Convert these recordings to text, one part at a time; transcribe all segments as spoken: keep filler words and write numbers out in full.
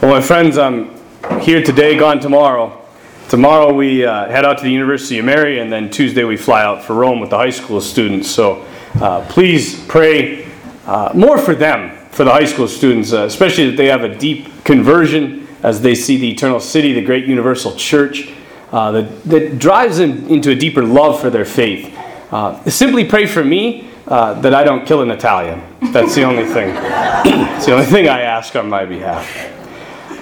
Well, my friends, I'm here today, gone tomorrow. Tomorrow we uh, head out to the University of Mary, and then Tuesday we fly out for Rome with the high school students. So uh, please pray uh, more for them, for the high school students, uh, especially that they have a deep conversion as they see the Eternal City, the great universal church, uh, that, that drives them into a deeper love for their faith. Uh, simply pray for me uh, that I don't kill an Italian. That's the only thing. It's the only thing I ask on my behalf.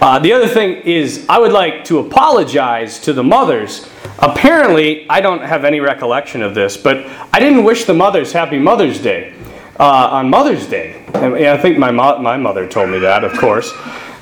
Uh, the other thing is, I would like to apologize to the mothers. Apparently, I don't have any recollection of this, but I didn't wish the mothers Happy Mother's Day uh, on Mother's Day. And I think my mo- my mother told me that, of course.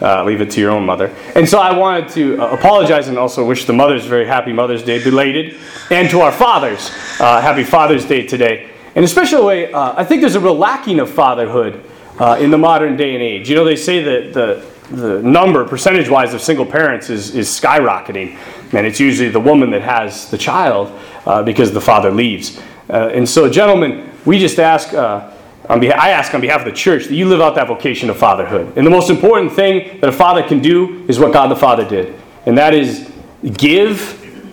Uh, leave it to your own mother. And so I wanted to uh, apologize and also wish the mothers a very happy Mother's Day, belated. And to our fathers, uh, happy Father's Day today. And especially, way, uh, I think there's a real lacking of fatherhood uh, in the modern day and age. You know, they say that the, the number, percentage-wise, of single parents is, is skyrocketing. And it's usually the woman that has the child uh, because the father leaves. Uh, and so, gentlemen, we just ask... Uh, On behalf, I ask on behalf of the church that you live out that vocation of fatherhood. And the most important thing that a father can do is what God the Father did. And that is give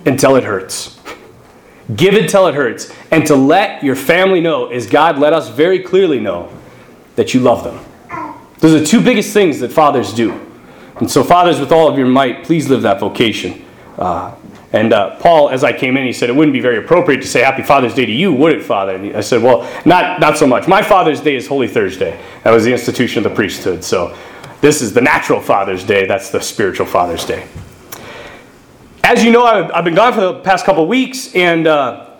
until it hurts. Give until it hurts. And to let your family know, as God let us very clearly know, that you love them. Those are the two biggest things that fathers do. And so fathers, with all of your might, please live that vocation. Uh, And uh, Paul, as I came in, he said, it wouldn't be very appropriate to say Happy Father's Day to you, would it, Father? And I said, well, not not so much. My Father's Day is Holy Thursday. That was the institution of the priesthood. So this is the natural Father's Day. That's the spiritual Father's Day. As you know, I've, I've been gone for the past couple weeks. And uh,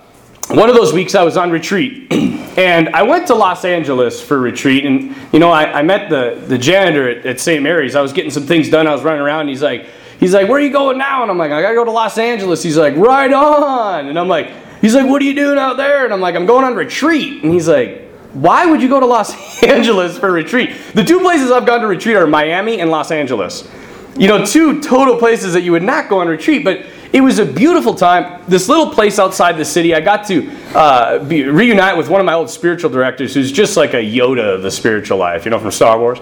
one of those weeks I was on retreat. And I went to Los Angeles for retreat. And, you know, I, I met the, the janitor at, at Saint Mary's. I was getting some things done. I was running around, and he's like, He's like, where are you going now? And I'm like, I gotta go to Los Angeles. He's like, right on. And I'm like, he's like, what are you doing out there? And I'm like, I'm going on retreat. And he's like, why would you go to Los Angeles for retreat? The two places I've gone to retreat are Miami and Los Angeles. You know, two total places that you would not go on retreat, but it was a beautiful time. This little place outside the city, I got to uh, be, reunite with one of my old spiritual directors who's just like a Yoda of the spiritual life, you know, from Star Wars.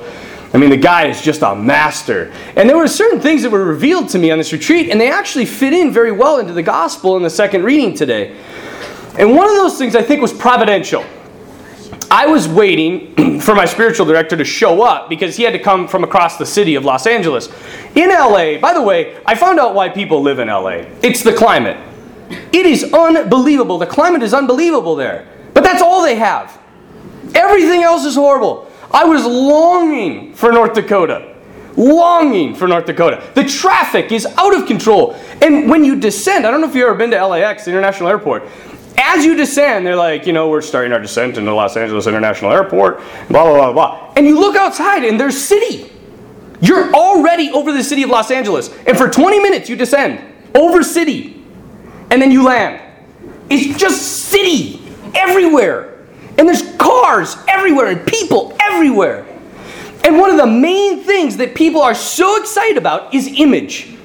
I mean, the guy is just a master. And there were certain things that were revealed to me on this retreat, and they actually fit in very well into the gospel in the second reading today. And one of those things, I think, was providential. I was waiting for my spiritual director to show up because he had to come from across the city of Los Angeles. In L A, by the way, I found out why people live in L A. It's the climate. It is unbelievable. The climate is unbelievable there. But that's all they have. Everything else is horrible. I was longing for North Dakota. Longing for North Dakota. The traffic is out of control. And when you descend, I don't know if you've ever been to L A X, the International Airport. As you descend, they're like, you know, we're starting our descent into Los Angeles International Airport, blah, blah, blah, blah. And you look outside and there's city. You're already over the city of Los Angeles. And for twenty minutes you descend over city. And then you land. It's just city everywhere. And there's cars everywhere and people everywhere. And one of the main things that people are so excited about is image.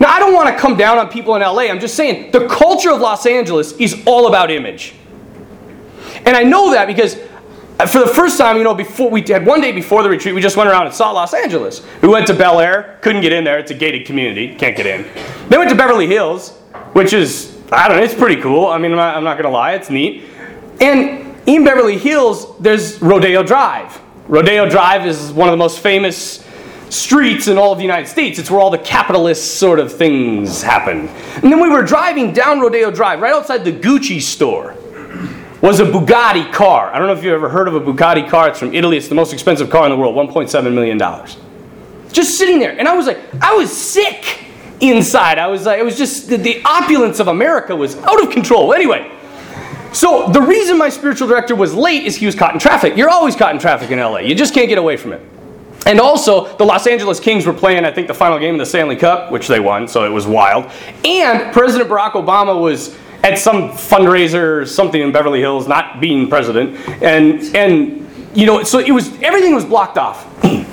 Now, I don't want to come down on people in L A. I'm just saying the culture of Los Angeles is all about image. And I know that because for the first time, you know, before we had one day before the retreat, we just went around and saw Los Angeles. We went to Bel Air. Couldn't get in there. It's a gated community. Can't get in. Then we went to Beverly Hills, which is, I don't know, it's pretty cool. I mean, I'm not, I'm not going to lie. It's neat. And in Beverly Hills, there's Rodeo Drive. Rodeo Drive is one of the most famous streets in all of the United States. It's where all the capitalist sort of things happen. And then we were driving down Rodeo Drive. Right outside the Gucci store was a Bugatti car. I don't know if you've ever heard of a Bugatti car. It's from Italy. It's the most expensive car in the world, one point seven million dollars. Just sitting there. And I was like, I was sick inside. I was like, it was just the, the opulence of America was out of control. Anyway. So the reason my spiritual director was late is he was caught in traffic. You're always caught in traffic in L A. You just can't get away from it. And also, the Los Angeles Kings were playing, I think, the final game of the Stanley Cup, which they won, so it was wild. And President Barack Obama was at some fundraiser or something in Beverly Hills, not being president. And, and you know, so it was everything was blocked off.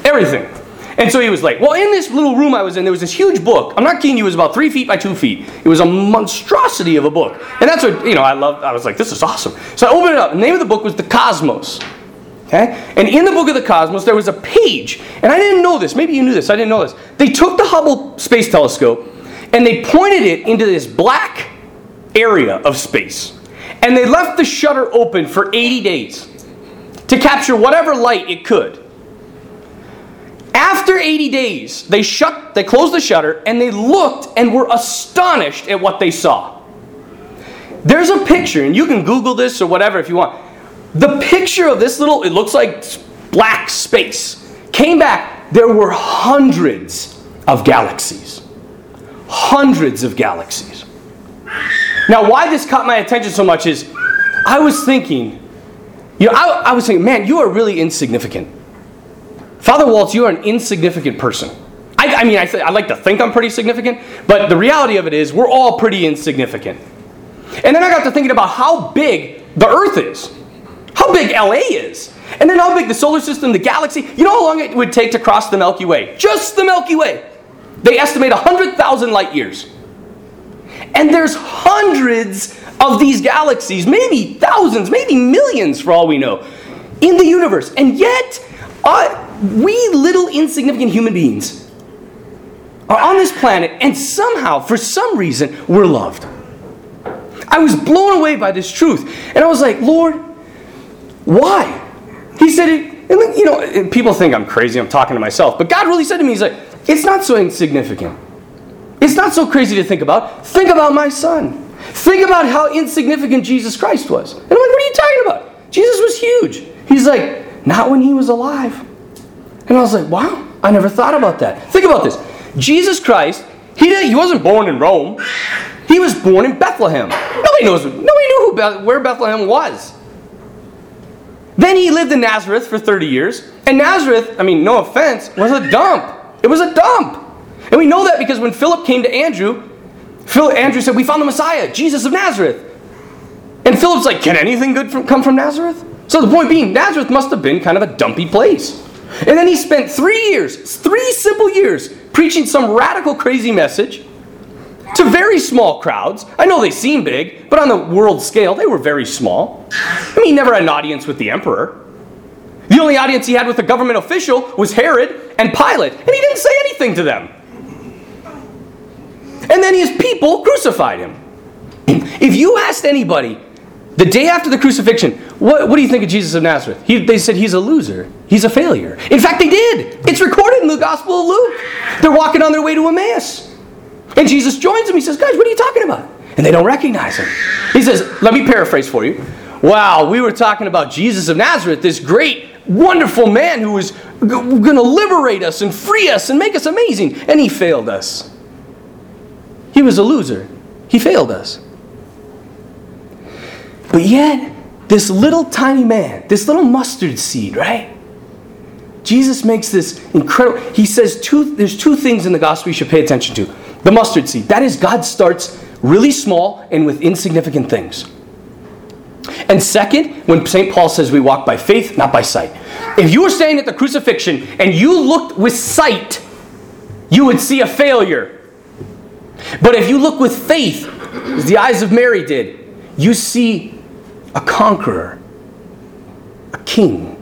Everything. And so he was late. Well, in this little room I was in, there was this huge book. I'm not kidding you, it was about three feet by two feet. It was a monstrosity of a book. And that's what, you know, I loved. I was like, this is awesome. So I opened it up. The name of the book was The Cosmos. Okay? And in the book of the Cosmos, there was a page, and I didn't know this. Maybe you knew this. I didn't know this. They took the Hubble Space Telescope, and they pointed it into this black area of space. And they left the shutter open for eighty days to capture whatever light it could. After eighty days, they shut, they closed the shutter, and they looked and were astonished at what they saw. There's a picture, and you can Google this or whatever if you want. The picture of this little, it looks like black space, came back. There were hundreds of galaxies. Hundreds of galaxies. Now, why this caught my attention so much is I was thinking, you know, I, I was thinking, man, you are really insignificant. Father Waltz, you are an insignificant person. I, I mean, I, I like to think I'm pretty significant, but the reality of it is we're all pretty insignificant. And then I got to thinking about how big the Earth is, how big L A is, and then how big the solar system, the galaxy. You know how long it would take to cross the Milky Way? Just the Milky Way. They estimate one hundred thousand light years. And there's hundreds of these galaxies, maybe thousands, maybe millions for all we know, in the universe. And yet, uh, we little insignificant human beings are on this planet, and somehow, for some reason, we're loved. I was blown away by this truth. And I was like, Lord, why? He said, it, you know, people think I'm crazy, I'm talking to myself. But God really said to me, he's like, it's not so insignificant. It's not so crazy to think about. Think about my son. Think about how insignificant Jesus Christ was. And I'm like, what are you talking about? Jesus was huge. He's like, not when he was alive. And I was like, wow, I never thought about that. Think about this. Jesus Christ, he didn't, he wasn't born in Rome. He was born in Bethlehem. Nobody knows. Nobody knew who Beth, where Bethlehem was. Then he lived in Nazareth for thirty years. And Nazareth, I mean, no offense, was a dump. It was a dump. And we know that because when Philip came to Andrew, Philip, Andrew said, we found the Messiah, Jesus of Nazareth. And Philip's like, can anything good from, come from Nazareth? So the point being, Nazareth must have been kind of a dumpy place. And then he spent three years, three simple years, preaching some radical, crazy message to very small crowds. I know they seem big, but on the world scale, they were very small. I mean, he never had an audience with the emperor. The only audience he had with a government official was Herod and Pilate, and he didn't say anything to them. And then his people crucified him. If you asked anybody the day after the crucifixion, what, what do you think of Jesus of Nazareth? He, they said he's a loser. He's a failure. In fact, they did. It's recorded in the Gospel of Luke. They're walking on their way to Emmaus. And Jesus joins them. He says, guys, what are you talking about? And they don't recognize him. He says, let me paraphrase for you. Wow, we were talking about Jesus of Nazareth, this great, wonderful man who was g- going to liberate us and free us and make us amazing. And he failed us. He was a loser. He failed us. But yet, this little tiny man, this little mustard seed, right? Jesus makes this incredible... He says two, there's two things in the gospel you should pay attention to. The mustard seed. That is, God starts really small and with insignificant things. And second, when Saint Paul says we walk by faith, not by sight. If you were standing at the crucifixion and you looked with sight, you would see a failure. But if you look with faith, as the eyes of Mary did, you see a conqueror, a king,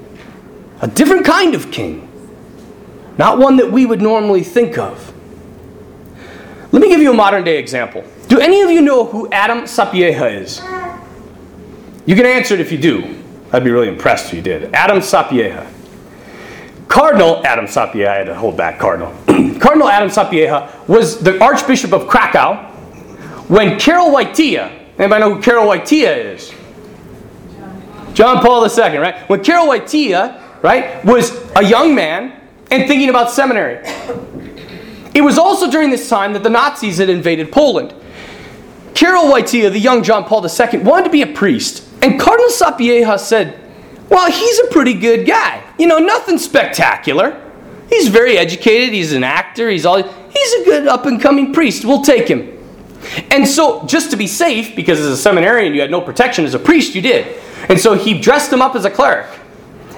a different kind of king, not one that we would normally think of. Let me give you a modern day example. Do any of you know who Adam Sapieha is? You can answer it if you do. I'd be really impressed if you did. Adam Sapieha. Cardinal Adam Sapieha, I had to hold back Cardinal. Cardinal Adam Sapieha was the Archbishop of Krakow when Karol Wojtyła, anybody know who Karol Wojtyła is? John Paul the Second, right? When Karol Wojtyła, right, was a young man and thinking about seminary. It was also during this time that the Nazis had invaded Poland. Karol Wojtyła, the young John Paul the Second, wanted to be a priest. And Cardinal Sapieha said, well, he's a pretty good guy. You know, nothing spectacular. He's very educated. He's an actor. He's all. He's a good up-and-coming priest. We'll take him. And so, just to be safe, because as a seminarian you had no protection, as a priest you did. And so he dressed him up as a cleric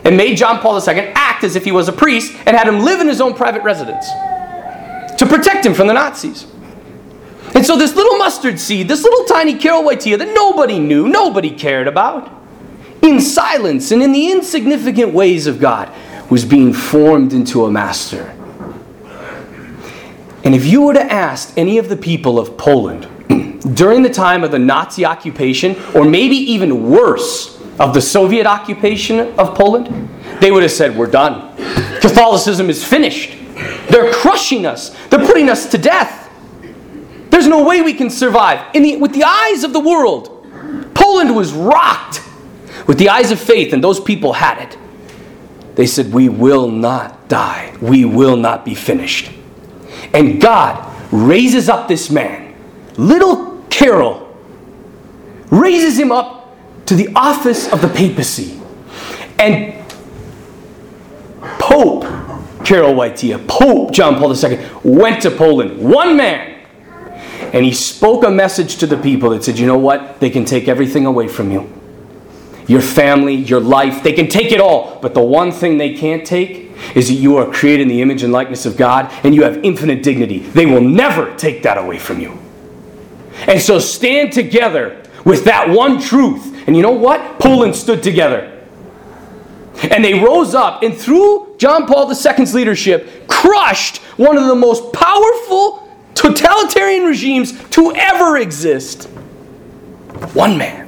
and made John Paul the Second act as if he was a priest and had him live in his own private residence to protect him from the Nazis. And so this little mustard seed, this little tiny Karol Wojtyła that nobody knew, nobody cared about, in silence and in the insignificant ways of God, was being formed into a master. And if you were to ask any of the people of Poland during the time of the Nazi occupation, or maybe even worse, of the Soviet occupation of Poland, they would have said, we're done. Catholicism is finished. They're crushing us. They're putting us to death. There's no way we can survive. In the, with the eyes of the world, Poland was rocked. With the eyes of faith, and those people had it. They said, we will not die. We will not be finished. And God raises up this man, little Karol, raises him up to the office of the papacy. And Pope Karol Wojtyła, Pope John Paul the Second, went to Poland, one man. And he spoke a message to the people that said, you know what? They can take everything away from you. Your family, your life, they can take it all. But the one thing they can't take is that you are created in the image and likeness of God, and you have infinite dignity. They will never take that away from you. And so stand together with that one truth. And you know what? Poland stood together. And they rose up, and through John Paul the Second's leadership, crushed one of the most powerful totalitarian regimes to ever exist. One man.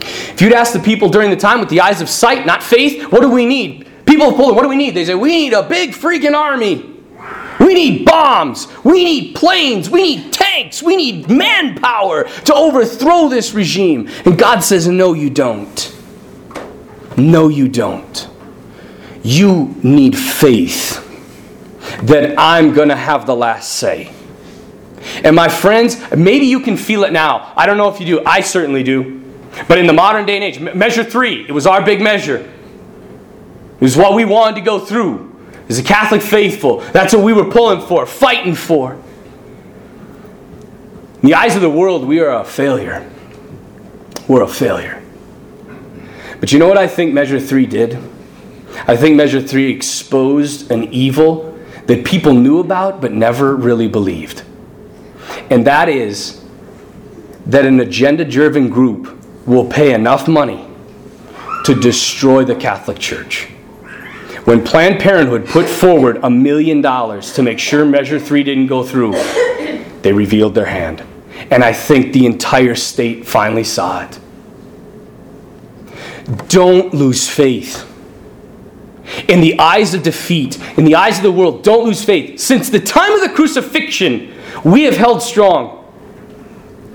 If you'd ask the people during the time with the eyes of sight, not faith, what do we need? People of Poland, what do we need? They say, we need a big freaking army. We need bombs. We need planes. We need tanks. We need manpower to overthrow this regime. And God says, no, you don't. No, you don't. You need faith that I'm going to have the last say. And my friends, maybe you can feel it now. I don't know if you do. I certainly do. But in the modern day and age, Measure three, it was our big measure. It was what we wanted to go through as a Catholic faithful. That's what we were pulling for, fighting for. In the eyes of the world, we are a failure. We're a failure. But you know what I think Measure three did? I think Measure three exposed an evil that people knew about but never really believed. And that is that an agenda-driven group will pay enough money to destroy the Catholic Church. When Planned Parenthood put forward a million dollars to make sure Measure three didn't go through, they revealed their hand. And I think the entire state finally saw it. Don't lose faith. In the eyes of defeat, in the eyes of the world, don't lose faith. Since the time of the crucifixion, we have held strong.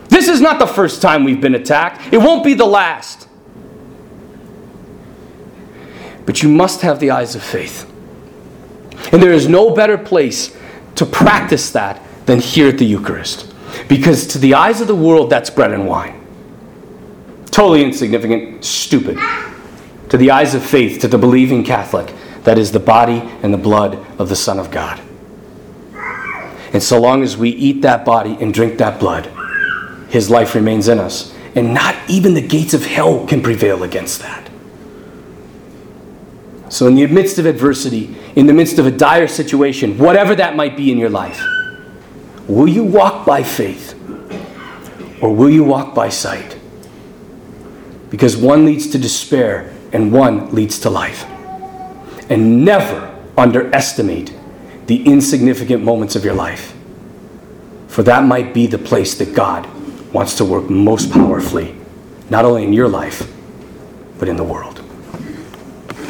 This is not the first time we've been attacked. It won't be the last. But you must have the eyes of faith. And there is no better place to practice that than here at the Eucharist. Because to the eyes of the world, that's bread and wine. Totally insignificant, stupid. To the eyes of faith, to the believing Catholic, that is the body and the blood of the Son of God. And so long as we eat that body and drink that blood, His life remains in us. And not even the gates of hell can prevail against that. So in the midst of adversity, in the midst of a dire situation, whatever that might be in your life, will you walk by faith? Or will you walk by sight? Because one leads to despair and one leads to life. And never underestimate the insignificant moments of your life. For that might be the place that God wants to work most powerfully, not only in your life, but in the world.